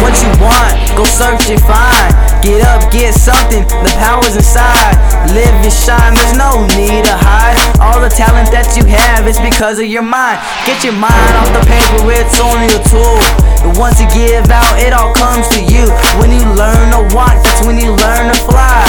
What you want, go search it, find. Get up, get something, the power's inside. Live and shine, there's no need to hide. All the talent that you have is because of your mind. Get your mind off the paper, it's only a tool. And once you give out, it all comes to you. When you learn to walk, that's when you learn to fly.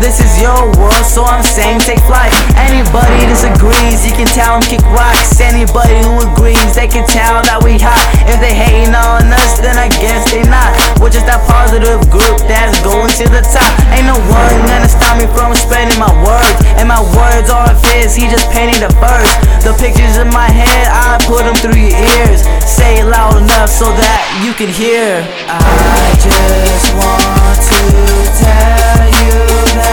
This is your world, so I'm saying take flight. Anybody disagrees, you can tell them kick rocks. Anybody who agrees, they can tell that we hot. If they hating on us, then I guess they not. We're just that positive group that's going to the top. Ain't no one gonna stop me from spreading my words. And my words are his, he just painted the verse. The pictures in my head, I put them through your ears. Say it loud enough so that you can hear. I just want to tell you that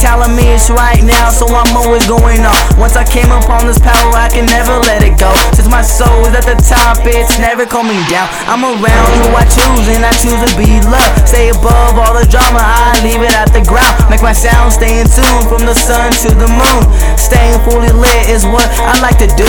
telling me it's right now, so I'm always going on. Once I came upon this power, I can never let it go. Since my soul is at the top, it's never coming down. I'm around who I choose, and I choose to be loved. Stay above all the drama, I leave it at the ground. Make my sound stay in tune, from the sun to the moon. Staying fully lit is what I like to do.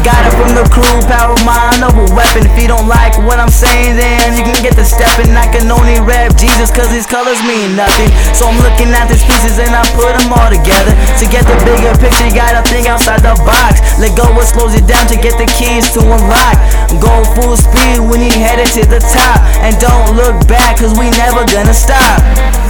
Got it from the crew, power mind over weapon. If you don't like what I'm saying, then you can get to stepping. I can only rap Jesus, cause these colors mean nothing. So I'm looking at these pieces and I put them all together. To get the bigger picture, you gotta think outside the box. Let go what slows you down to get the keys to unlock. Go full speed when you headed to the top. And don't look back, cause we never gonna stop.